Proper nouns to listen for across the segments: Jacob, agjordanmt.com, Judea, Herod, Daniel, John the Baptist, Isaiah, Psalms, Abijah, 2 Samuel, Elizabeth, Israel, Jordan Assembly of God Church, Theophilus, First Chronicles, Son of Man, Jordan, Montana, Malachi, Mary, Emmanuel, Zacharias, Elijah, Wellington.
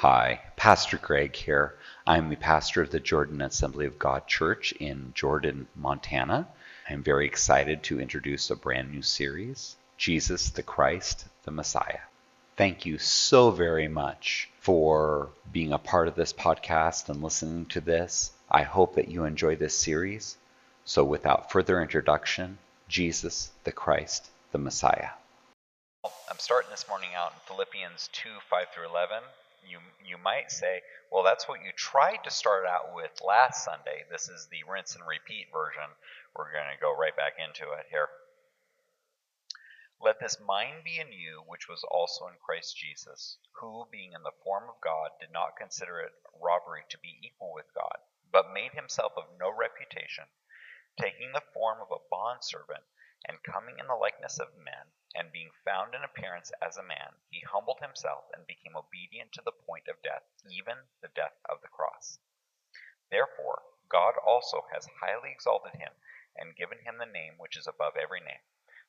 Hi, Pastor Greg here. I'm the pastor of the Jordan Assembly of God Church in Jordan, Montana. I'm very excited to introduce a brand new series, Jesus the Christ, the Messiah. Thank you so very much for being a part of this podcast and listening to this. I hope that you enjoy this series. So without further introduction, Jesus the Christ, the Messiah. I'm starting this morning out in Philippians 2:5-11. You might say, well, that's what you tried to start out with last Sunday. This is the rinse and repeat version. We're going to go right back into it here. Let this mind be in you, which was also in Christ Jesus, who, being in the form of God, did not consider it robbery to be equal with God, but made himself of no reputation, taking the form of a bondservant, and coming in the likeness of men, and being found in appearance as a man, he humbled himself and became obedient to the point of death, even the death of the cross. Therefore, God also has highly exalted him and given him the name which is above every name,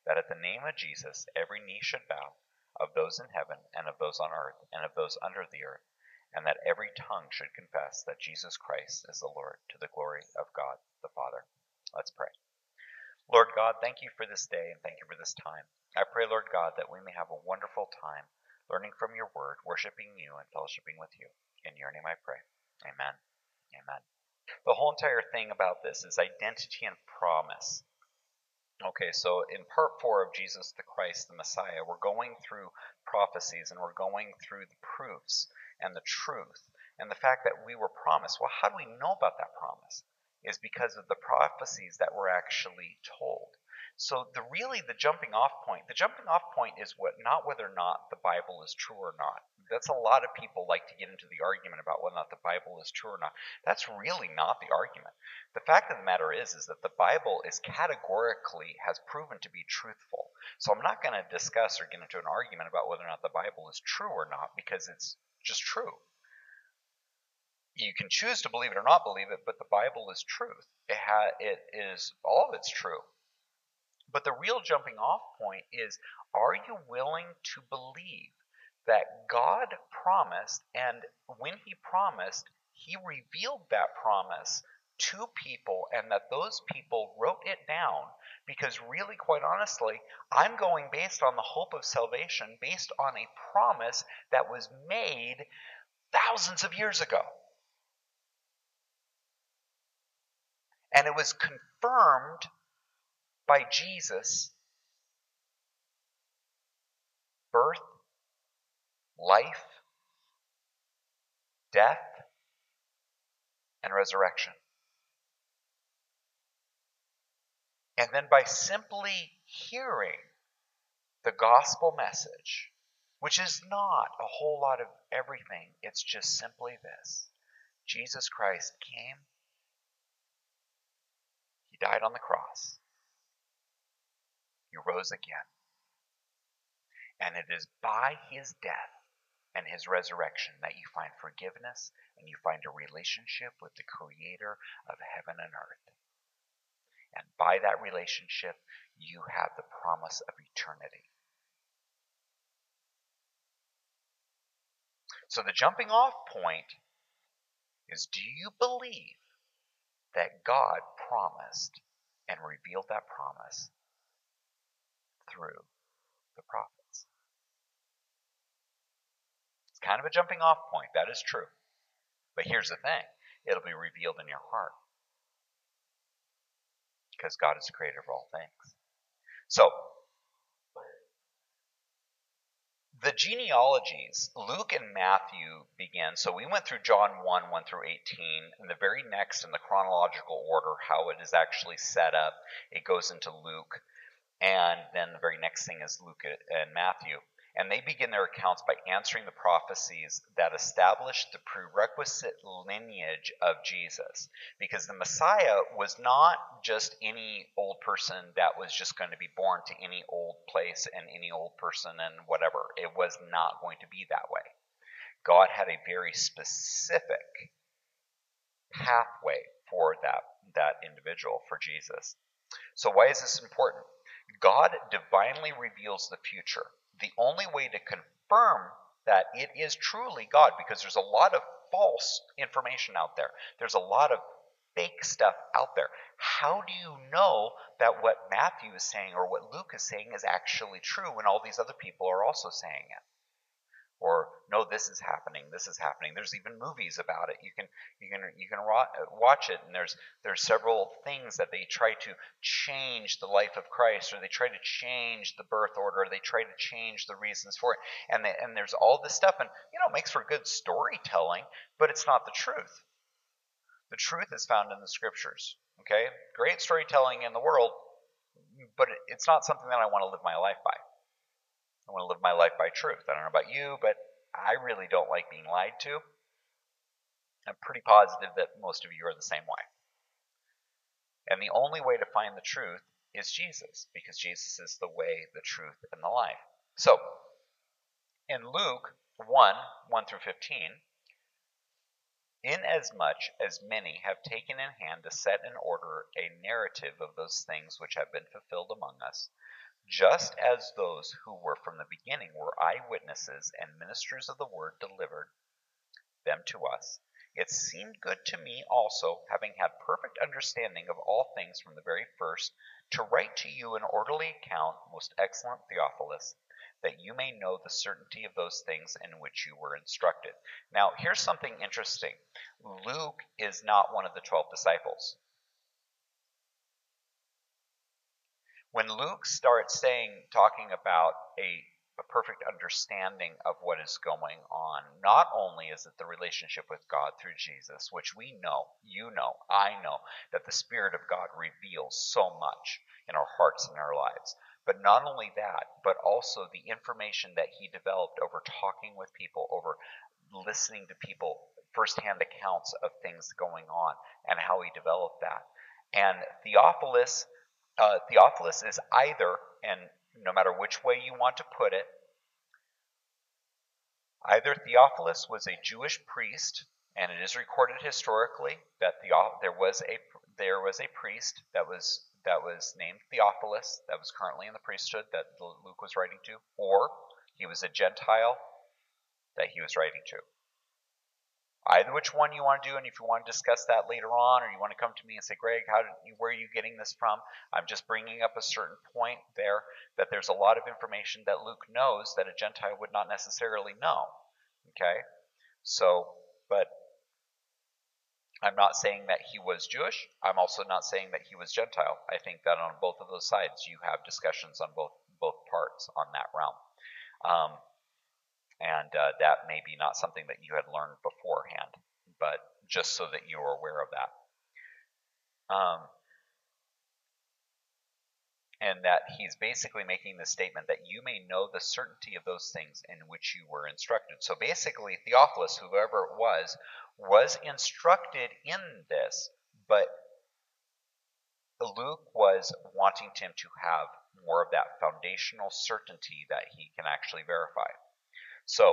that at the name of Jesus every knee should bow, of those in heaven, and of those on earth, and of those under the earth, and that every tongue should confess that Jesus Christ is the Lord, to the glory of God the Father. Let's pray. Lord God, thank you for this day and thank you for this time. I pray, Lord God, that we may have a wonderful time learning from your word, worshiping you, and fellowshipping with you. In your name I pray. Amen. Amen. The whole entire thing about this is identity and promise. Okay, so in part 4 of Jesus the Christ, the Messiah, we're going through prophecies and we're going through the proofs and the truth and the fact that we were promised. Well, how do we know about that promise? Is because of the prophecies that were actually told. So the jumping off point is not whether or not the Bible is true or not. That's a lot of people like to get into the argument about whether or not the Bible is true or not. That's really not the argument. The fact of the matter is that the Bible is categorically has proven to be truthful. So I'm not going to discuss or get into an argument about whether or not the Bible is true or not because it's just true. You can choose to believe it or not believe it, but the Bible is truth. It is all of it's true. But the real jumping off point is, are you willing to believe that God promised, and when he promised, he revealed that promise to people, and that those people wrote it down? Because really, quite honestly, I'm going based on the hope of salvation, based on a promise that was made thousands of years ago. And it was confirmed by Jesus' birth, life, death, and resurrection. And then by simply hearing the gospel message, which is not a whole lot of everything, it's just simply this. Jesus Christ came. He died on the cross. He rose again. And it is by his death and his resurrection that you find forgiveness and you find a relationship with the creator of heaven and earth. And by that relationship, you have the promise of eternity. So the jumping off point is, do you believe that God promised and revealed that promise through the prophets? It's kind of a jumping off point. That is true. But here's the thing. It'll be revealed in your heart. Because God is the creator of all things. So, the genealogies, Luke and Matthew begin. So we went through John 1:1-18, and the very next in the chronological order, how it is actually set up, it goes into Luke, and then the very next thing is Luke and Matthew. And they begin their accounts by answering the prophecies that establish the prerequisite lineage of Jesus. Because the Messiah was not just any old person that was just going to be born to any old place and any old person and whatever. It was not going to be that way. God had a very specific pathway for that individual, for Jesus. So why is this important? God divinely reveals the future. The only way to confirm that it is truly God, because there's a lot of false information out there. There's a lot of fake stuff out there. How do you know that what Matthew is saying or what Luke is saying is actually true when all these other people are also saying it? Or, no, this is happening, this is happening. There's even movies about it. You can watch it, and there's several things that they try to change the life of Christ, or they try to change the birth order, or they try to change the reasons for it. And there's all this stuff, and, you know, it makes for good storytelling, but it's not the truth. The truth is found in the Scriptures, okay? Great storytelling in the world, but it's not something that I want to live my life by. I want to live my life by truth. I don't know about you, but I really don't like being lied to. I'm pretty positive that most of you are the same way. And the only way to find the truth is Jesus, because Jesus is the way, the truth, and the life. So, in Luke 1:1 through 15, inasmuch as many have taken in hand to set in order a narrative of those things which have been fulfilled among us, just as those who were from the beginning were eyewitnesses and ministers of the word delivered them to us, it seemed good to me also, having had perfect understanding of all things from the very first, to write to you an orderly account, most excellent Theophilus, that you may know the certainty of those things in which you were instructed. Now, here's something interesting. Luke is not one of the 12 disciples. When Luke starts talking about a perfect understanding of what is going on, not only is it the relationship with God through Jesus, which we know, you know, I know, that the Spirit of God reveals so much in our hearts and our lives. But not only that, but also the information that he developed over talking with people, over listening to people, firsthand accounts of things going on, and how he developed that. And Theophilus is either, and no matter which way you want to put it, either Theophilus was a Jewish priest, and it is recorded historically that there was a priest that was named Theophilus, that was currently in the priesthood that Luke was writing to, or he was a Gentile that he was writing to. Either which one you want to do, and if you want to discuss that later on, or you want to come to me and say, Greg, where are you getting this from? I'm just bringing up a certain point there that there's a lot of information that Luke knows that a Gentile would not necessarily know, okay? So, but I'm not saying that he was Jewish. I'm also not saying that he was Gentile. I think that on both of those sides, you have discussions on both parts on that realm. And that may be not something that you had learned beforehand, but just so that you are aware of that. And that he's basically making the statement that you may know the certainty of those things in which you were instructed. So basically, Theophilus, whoever it was instructed in this, but Luke was wanting him to have more of that foundational certainty that he can actually verify. So,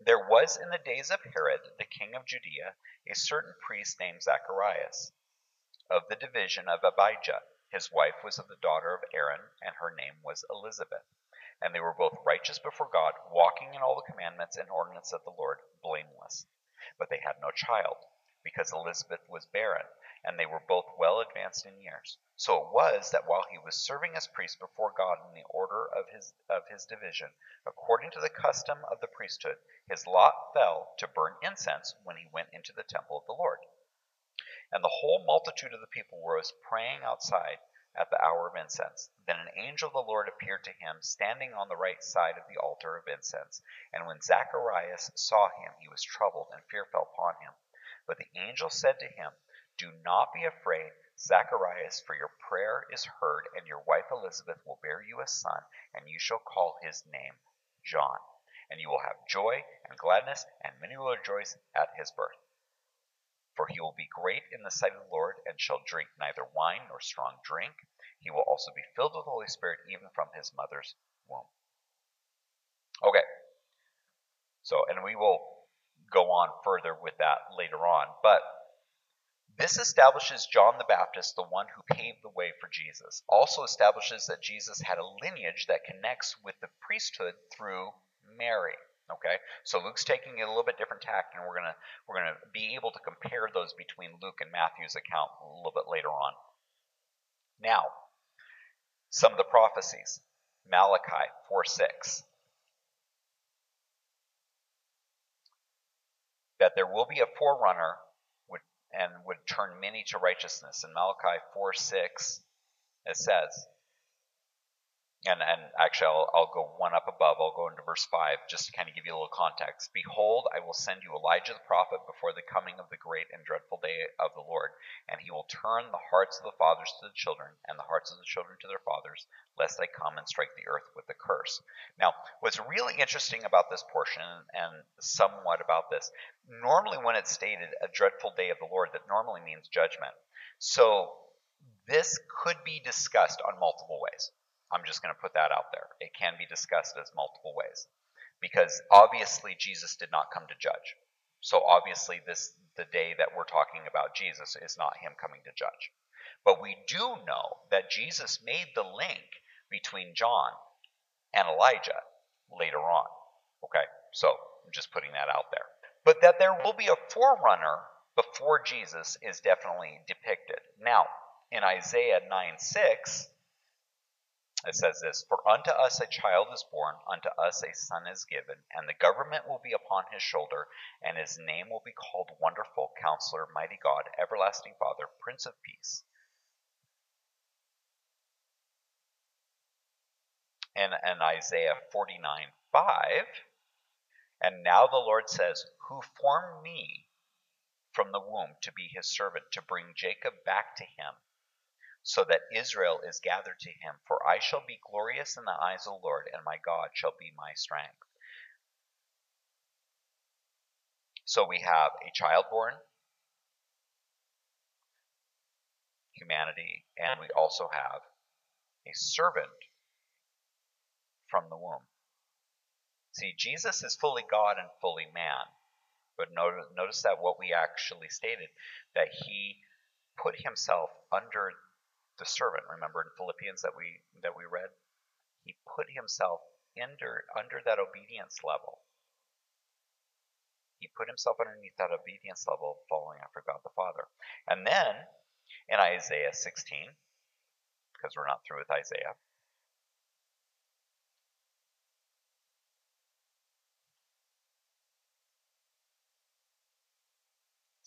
there was in the days of Herod, the king of Judea, a certain priest named Zacharias, of the division of Abijah. His wife was of the daughter of Aaron, and her name was Elizabeth. And they were both righteous before God, walking in all the commandments and ordinances of the Lord, blameless. But they had no child, because Elizabeth was barren, and they were both well advanced in years. So it was that while he was serving as priest before God in the order of his division, according to the custom of the priesthood, his lot fell to burn incense when he went into the temple of the Lord. And the whole multitude of the people was praying outside at the hour of incense. Then an angel of the Lord appeared to him, standing on the right side of the altar of incense. And when Zacharias saw him, he was troubled, and fear fell upon him. But the angel said to him, "Do not be afraid, Zacharias, for your prayer is heard, and your wife Elizabeth will bear you a son, and you shall call his name John. And you will have joy and gladness, and many will rejoice at his birth. For he will be great in the sight of the Lord, and shall drink neither wine nor strong drink. He will also be filled with the Holy Spirit, even from his mother's womb." Okay. So, and we will go on further with that later on, but this establishes John the Baptist, the one who paved the way for Jesus. Also establishes that Jesus had a lineage that connects with the priesthood through Mary. Okay, so Luke's taking a little bit different tack, and we're gonna be able to compare those between Luke and Matthew's account a little bit later on. Now, some of the prophecies. Malachi 4:6. That there will be a forerunner would turn many to righteousness. In Malachi 4:6, it says, and actually I'll go one up above, I'll go into verse 5, just to kind of give you a little context. Behold, I will send you Elijah the prophet before the coming of the great and dreadful day of the Lord, and he will turn the hearts of the fathers to the children, and the hearts of the children to their fathers, lest I come and strike the earth with a curse. Now, what's really interesting about this portion, and somewhat about this, normally when it's stated a dreadful day of the Lord, that normally means judgment. So this could be discussed on multiple ways. I'm just going to put that out there. It can be discussed as multiple ways, because obviously Jesus did not come to judge. So obviously the day that we're talking about Jesus is not him coming to judge. But we do know that Jesus made the link between John and Elijah later on. Okay, so I'm just putting that out there. But that there will be a forerunner before Jesus is definitely depicted. Now, in Isaiah 9:6, it says this, for unto us a child is born, unto us a son is given, and the government will be upon his shoulder, and his name will be called Wonderful Counselor, Mighty God, Everlasting Father, Prince of Peace. And Isaiah 49:5, and now the Lord says, who formed me from the womb to be his servant, to bring Jacob back to him, so that Israel is gathered to him. For I shall be glorious in the eyes of the Lord, and my God shall be my strength. So we have a child born, humanity, and we also have a servant from the womb. See, Jesus is fully God and fully man. But notice that what we actually stated, that he put himself under the servant. Remember in Philippians that we read, he put himself under that obedience level. He put himself underneath that obedience level, following after God the Father. And then in Isaiah 16, because we're not through with Isaiah,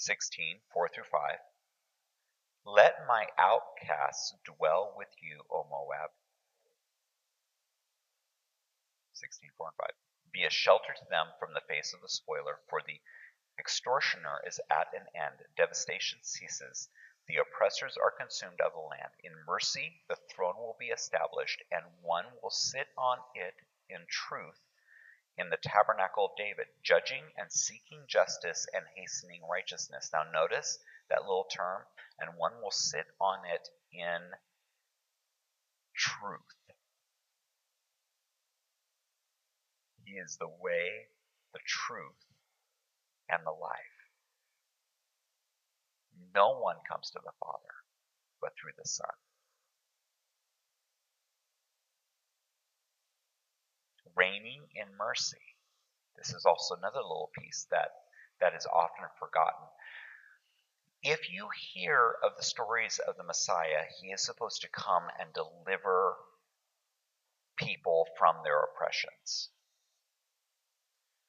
Isaiah 16:4-5. Let my outcasts dwell with you, O Moab. 16:4-5. Be a shelter to them from the face of the spoiler, for the extortioner is at an end. Devastation ceases. The oppressors are consumed of the land. In mercy, the throne will be established, and one will sit on it in truth, in the tabernacle of David, judging and seeking justice and hastening righteousness. Now notice that little term, and one will sit on it in truth. He is the way, the truth, and the life. No one comes to the Father but through the Son. Reigning in mercy. This is also another little piece that is often forgotten. If you hear of the stories of the Messiah, he is supposed to come and deliver people from their oppressions.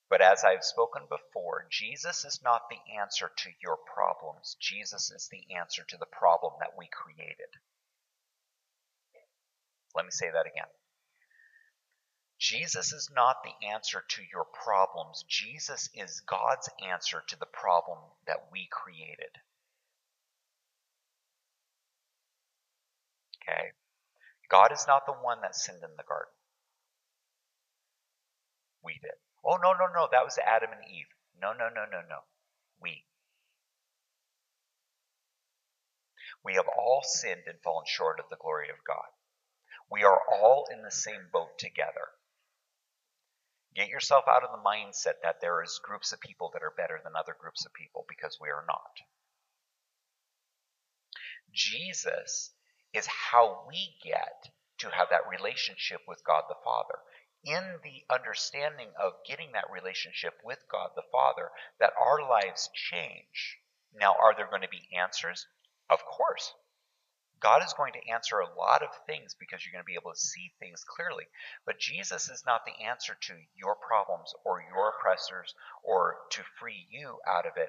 But as I've spoken before, Jesus is not the answer to your problems. Jesus is the answer to the problem that we created. Let me say that again. Jesus is not the answer to your problems. Jesus is God's answer to the problem that we created. Okay? God is not the one that sinned in the garden. We did. Oh, no. That was Adam and Eve. No. We. We have all sinned and fallen short of the glory of God. We are all in the same boat together. Get yourself out of the mindset that there is groups of people that are better than other groups of people, because we are not. Jesus is how we get to have that relationship with God the Father. in the understanding of getting that relationship with God the Father, that our lives change. Now, are there going to be answers? Of course. God is going to answer a lot of things because you're going to be able to see things clearly. But Jesus is not the answer to your problems or your oppressors or to free you out of it,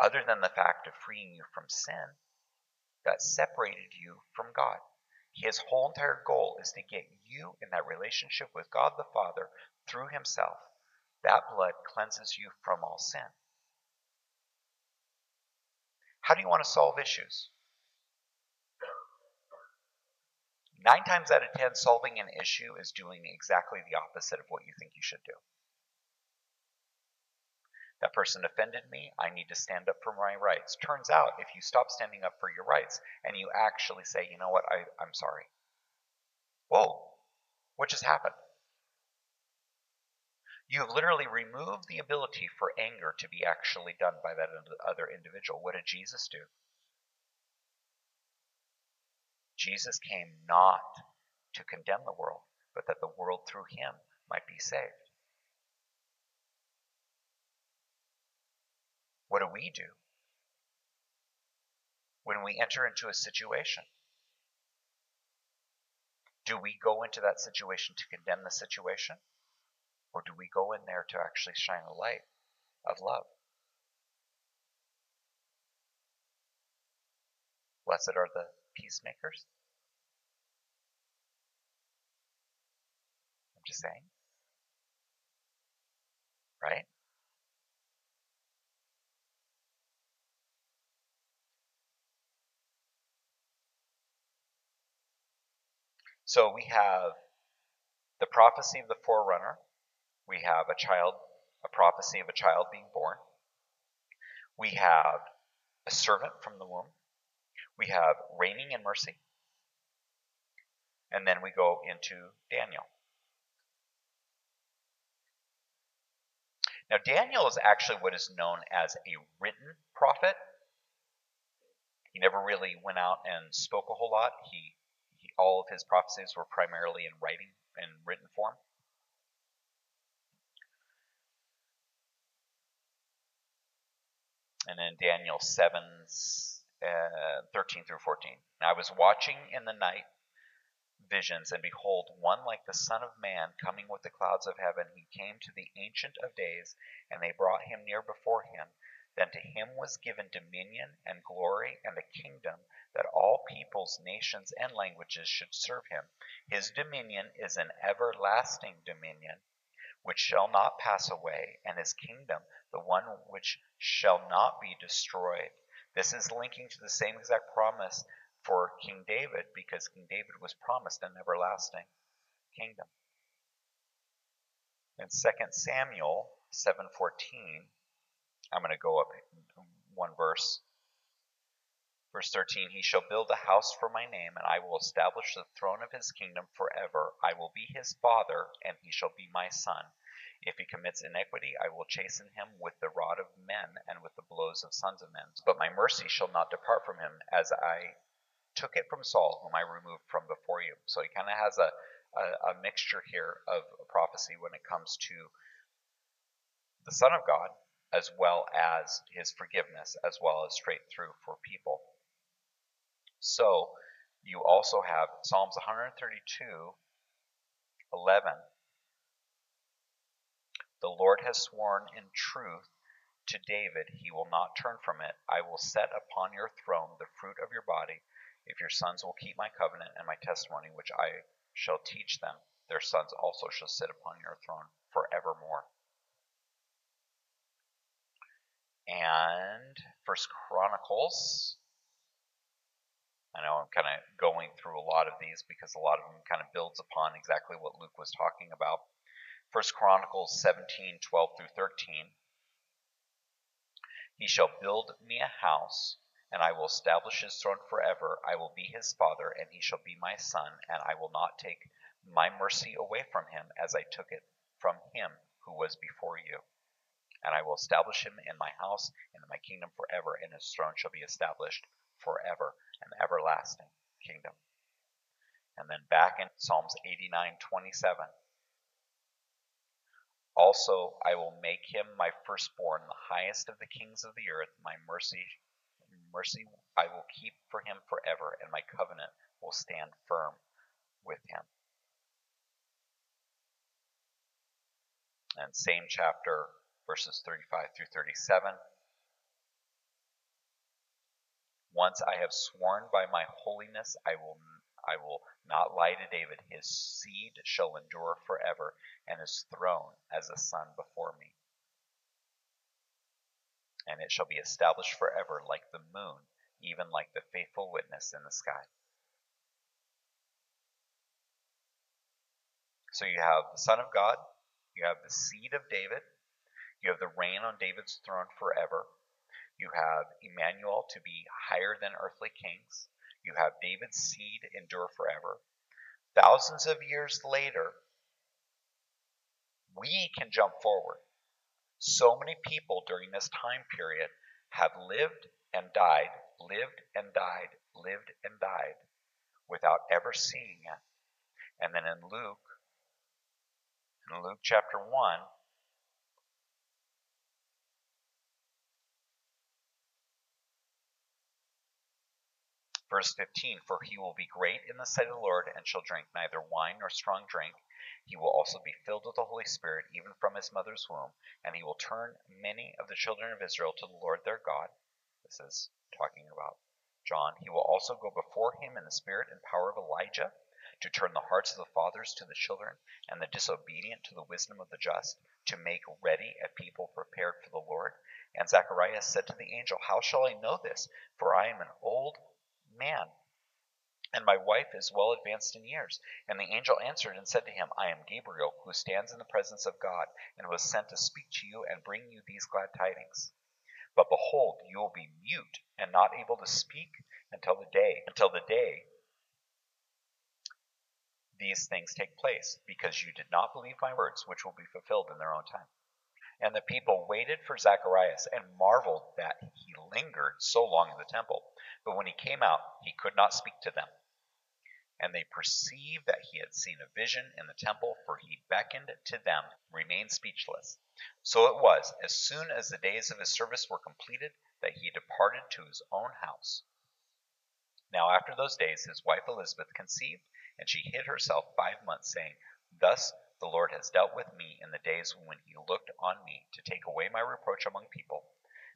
other than the fact of freeing you from sin that separated you from God. His whole entire goal is to get you in that relationship with God the Father through himself. That blood cleanses you from all sin. How do you want to solve issues? 9 times out of 10, solving an issue is doing exactly the opposite of what you think you should do. That person offended me. I need to stand up for my rights. Turns out, if you stop standing up for your rights and you actually say, you know what, I'm sorry. Whoa, what just happened? You have literally removed the ability for anger to be actually done by that other individual. What did Jesus do? Jesus came not to condemn the world, but that the world through him might be saved. What do? When we enter into a situation, do we go into that situation to condemn the situation? Or do we go in there to actually shine a light of love? Blessed are the peacemakers. I'm just saying. Right? So we have the prophecy of the forerunner. We have a child, a prophecy of a child being born. We have a servant from the womb. We have reigning in mercy. And then we go into Daniel. Now, Daniel is actually what is known as a written prophet. He never really went out and spoke a whole lot. All of his prophecies were primarily in writing, in written form. And then Daniel 7, 13 through 14. And I was watching in the night visions, and behold, one like the Son of Man coming with the clouds of heaven. He came to the Ancient of Days, and they brought him near before him. Then to him was given dominion and glory and a kingdom, that all peoples, nations, and languages should serve him. His dominion is an everlasting dominion, which shall not pass away, and his kingdom, the one which shall not be destroyed. This is linking to the same exact promise for King David, because King David was promised an everlasting kingdom. In 2 Samuel 7:14, I'm going to go up one verse. Verse 13, he shall build a house for my name, and I will establish the throne of his kingdom forever. I will be his father, and he shall be my son. If he commits iniquity, I will chasten him with the rod of men and with the blows of sons of men. But my mercy shall not depart from him, as I took it from Saul, whom I removed from before you. So he kind of has a mixture here of prophecy when it comes to the Son of God, as well as his forgiveness, as well as straight through for people. So you also have Psalms 132:11. The Lord has sworn in truth to David, he will not turn from it. I will set upon your throne the fruit of your body, if your sons will keep my covenant and my testimony, which I shall teach them. Their sons also shall sit upon your throne forevermore. And First Chronicles, I know I'm kind of going through a lot of these because a lot of them kind of builds upon exactly what Luke was talking about. First Chronicles 17:12-13. He shall build me a house, and I will establish his throne forever. I will be his father, and he shall be my son, and I will not take my mercy away from him as I took it from him who was before you. And I will establish him in my house and in my kingdom forever, and his throne shall be established forever, an everlasting kingdom. And then back in Psalms 89:27, Also, I will make him my firstborn, the highest of the kings of the earth. My mercy I will keep for him forever, and my covenant will stand firm with him." And same chapter, verses 35 through 37. "Once I have sworn by my holiness, I will not lie to David. His seed shall endure forever, and his throne as a sun before me. And it shall be established forever like the moon, even like the faithful witness in the sky." So you have the Son of God, you have the seed of David, you have the reign on David's throne forever, you have Emmanuel to be higher than earthly kings, you have David's seed endure forever. Thousands of years later, we can jump forward. So many people during this time period have lived and died, without ever seeing it. And then in Luke chapter 1, verse 15, "For he will be great in the sight of the Lord, and shall drink neither wine nor strong drink. He will also be filled with the Holy Spirit, even from his mother's womb, and he will turn many of the children of Israel to the Lord their God." This is talking about John. "He will also go before him in the spirit and power of Elijah, to turn the hearts of the fathers to the children, and the disobedient to the wisdom of the just, to make ready a people prepared for the Lord. And Zacharias said to the angel, 'How shall I know this? For I am an old man, and my wife is well advanced in years.' And the angel answered and said to him, 'I am Gabriel, who stands in the presence of God, and was sent to speak to you and bring you these glad tidings. But behold, you will be mute and not able to speak until the day these things take place, because you did not believe my words, which will be fulfilled in their own time.' And the people waited for Zacharias and marveled that he lingered so long in the temple. But when he came out, he could not speak to them. And they perceived that he had seen a vision in the temple, for he beckoned to them, remained speechless. So it was, as soon as the days of his service were completed, that he departed to his own house. Now after those days, his wife Elizabeth conceived, and she hid herself 5 months, saying, 'Thus the Lord has dealt with me in the days when he looked on me to take away my reproach among people.'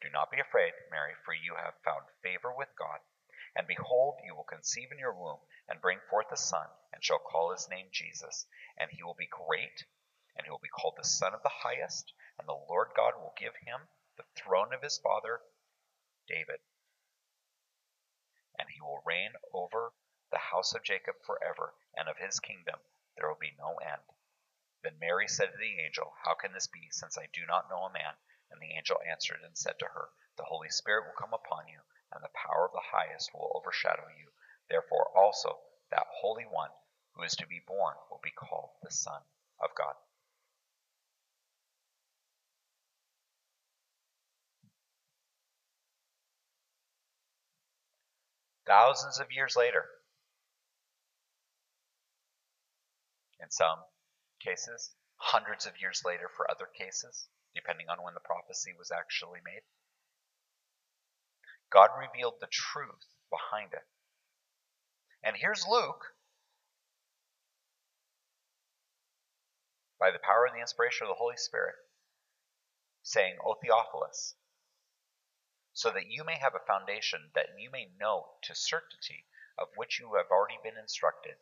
'Do not be afraid, Mary, for you have found favor with God. And behold, you will conceive in your womb, and bring forth a son, and shall call his name Jesus. And he will be great, and he will be called the Son of the Highest, and the Lord God will give him the throne of his father David. And he will reign over the house of Jacob forever, and of his kingdom there will be no end.' Then Mary said to the angel, 'How can this be, since I do not know a man?' And the angel answered and said to her, 'The Holy Spirit will come upon you, and the power of the Highest will overshadow you. Therefore also that Holy One who is to be born will be called the Son of God.'" Thousands of years later, in some cases, hundreds of years later for other cases, depending on when the prophecy was actually made, God revealed the truth behind it. And here's Luke, by the power and the inspiration of the Holy Spirit, saying, "O Theophilus, so that you may have a foundation, that you may know to certainty of which you have already been instructed,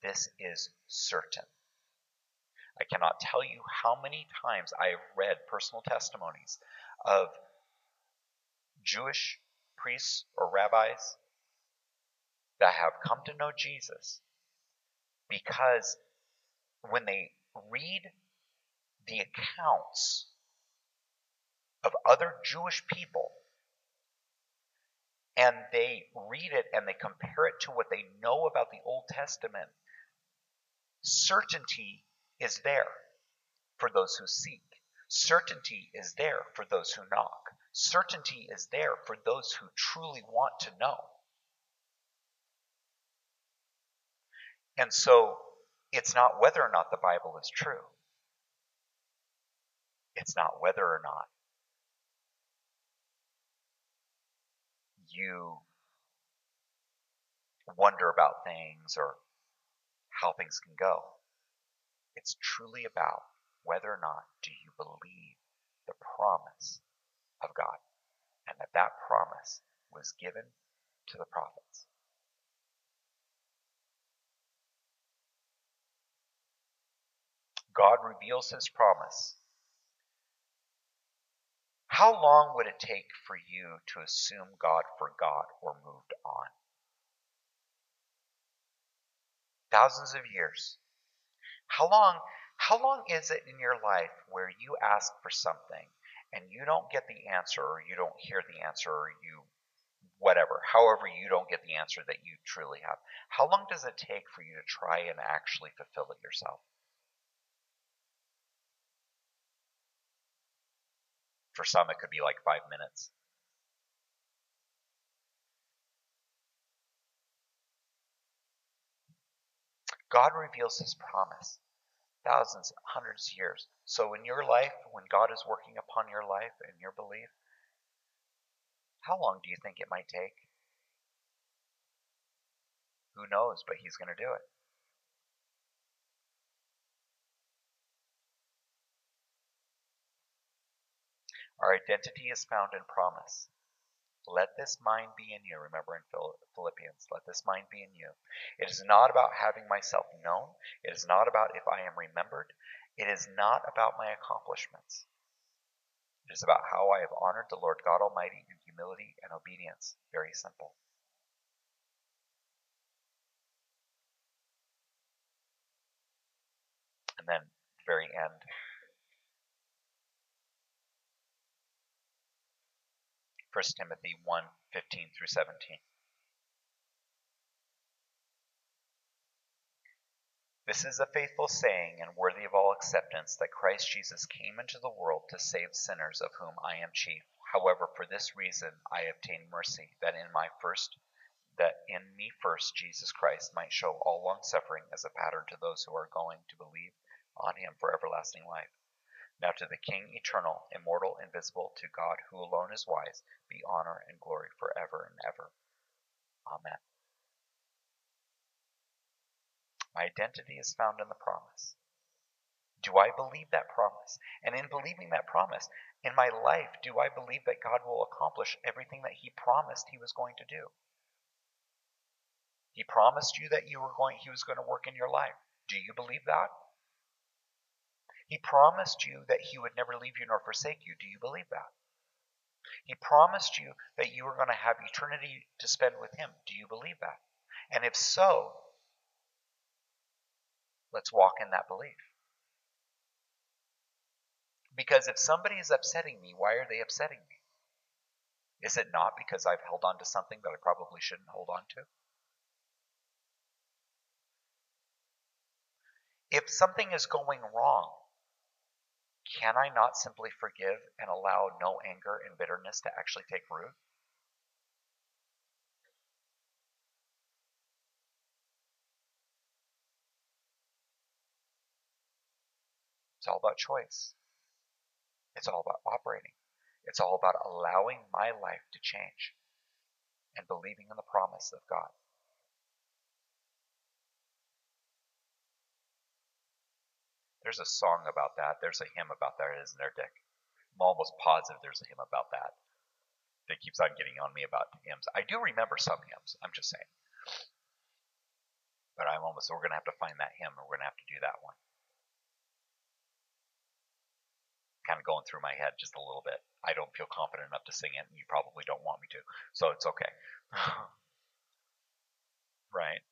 this is certain." I cannot tell you how many times I have read personal testimonies of Jewish priests or rabbis that have come to know Jesus because when they read the accounts of other Jewish people, and they read it and they compare it to what they know about the Old Testament, certainty is there for those who seek. Certainty is there for those who knock. Certainty is there for those who truly want to know. And so it's not whether or not the Bible is true. It's not whether or not you wonder about things or how things can go. It's truly about whether or not do you believe the promise of God, and that promise was given to the prophets. God reveals his promise. How long would it take for you to assume God forgot or moved on? Thousands of years. How long is it in your life where you ask for something and you don't get the answer, or you don't hear the answer, or you whatever, however you don't get the answer that you truly have? How long does it take for you to try and actually fulfill it yourself? For some, it could be like 5 minutes. God reveals his promise. Thousands, hundreds of years. So in your life, when God is working upon your life and your belief, how long do you think it might take? Who knows, but he's going to do it. Our identity is found in promise. Let this mind be in you. Remember in Philippians, let this mind be in you. It is not about having myself known. It is not about if I am remembered. It is not about my accomplishments. It is about how I have honored the Lord God Almighty in humility and obedience. Very simple. And then, the very end. First Timothy 1:15-17. This is a faithful saying and worthy of all acceptance, that Christ Jesus came into the world to save sinners, of whom I am chief. However, for this reason I obtained mercy, that in me first Jesus Christ might show all longsuffering as a pattern to those who are going to believe on him for everlasting life. Now to the King, eternal, immortal, invisible, to God, who alone is wise, be honor and glory forever and ever. Amen. My identity is found in the promise. Do I believe that promise? And in believing that promise, in my life, do I believe that God will accomplish everything that he promised he was going to do? He promised you that he was going to work in your life. Do you believe that? He promised you that he would never leave you nor forsake you. Do you believe that? He promised you that you were going to have eternity to spend with him. Do you believe that? And if so, let's walk in that belief. Because if somebody is upsetting me, why are they upsetting me? Is it not because I've held on to something that I probably shouldn't hold on to? If something is going wrong, can I not simply forgive and allow no anger and bitterness to actually take root? It's all about choice. It's all about operating. It's all about allowing my life to change and believing in the promise of God. There's a song about that. There's a hymn about that, isn't there, Dick? I'm almost positive there's a hymn about that. Dick keeps on getting on me about hymns. I do remember some hymns, I'm just saying. But we're going to have to find that hymn, and we're going to have to do that one. Kind of going through my head just a little bit. I don't feel confident enough to sing it, and you probably don't want me to, so it's okay. Right?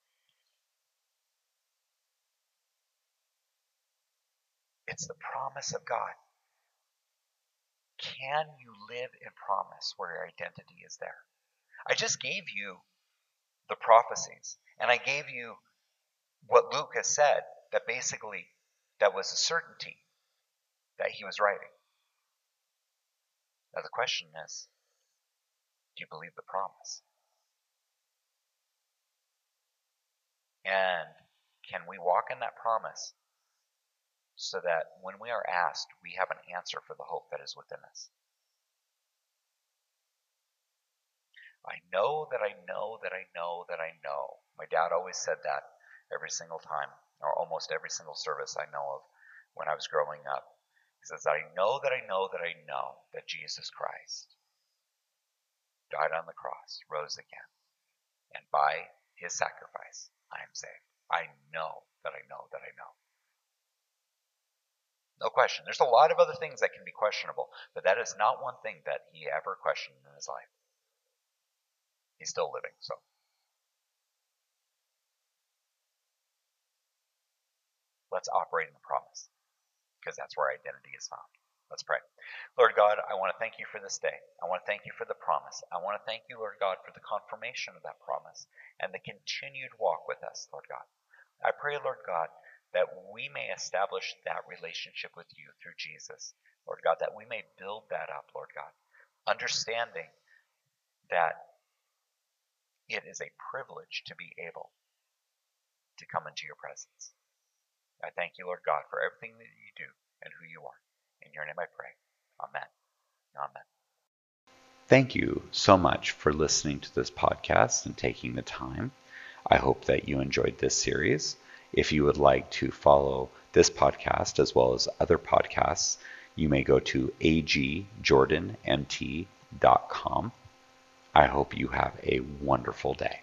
It's the promise of God. Can you live in promise where your identity is there? I just gave you the prophecies, and I gave you what Luke has said, that basically that was a certainty that he was writing. Now the question is, do you believe the promise? And can we walk in that promise so that when we are asked, we have an answer for the hope that is within us? I know that I know that I know that I know. My dad always said that every single time, or almost every single service I know of when I was growing up. He says, I know that I know that I know that Jesus Christ died on the cross, rose again, and by his sacrifice, I am saved. I know that I know that I know. No question. There's a lot of other things that can be questionable, but that is not one thing that he ever questioned in his life. He's still living, so. Let's operate in the promise, because that's where identity is found. Let's pray. Lord God, I want to thank you for this day. I want to thank you for the promise. I want to thank you, Lord God, for the confirmation of that promise and the continued walk with us, Lord God. I pray, Lord God, that we may establish that relationship with you through Jesus, Lord God, that we may build that up, Lord God, understanding that it is a privilege to be able to come into your presence. I thank you, Lord God, for everything that you do and who you are. In your name I pray. Amen. Amen. Thank you so much for listening to this podcast and taking the time. I hope that you enjoyed this series. If you would like to follow this podcast as well as other podcasts, you may go to agjordanmt.com. I hope you have a wonderful day.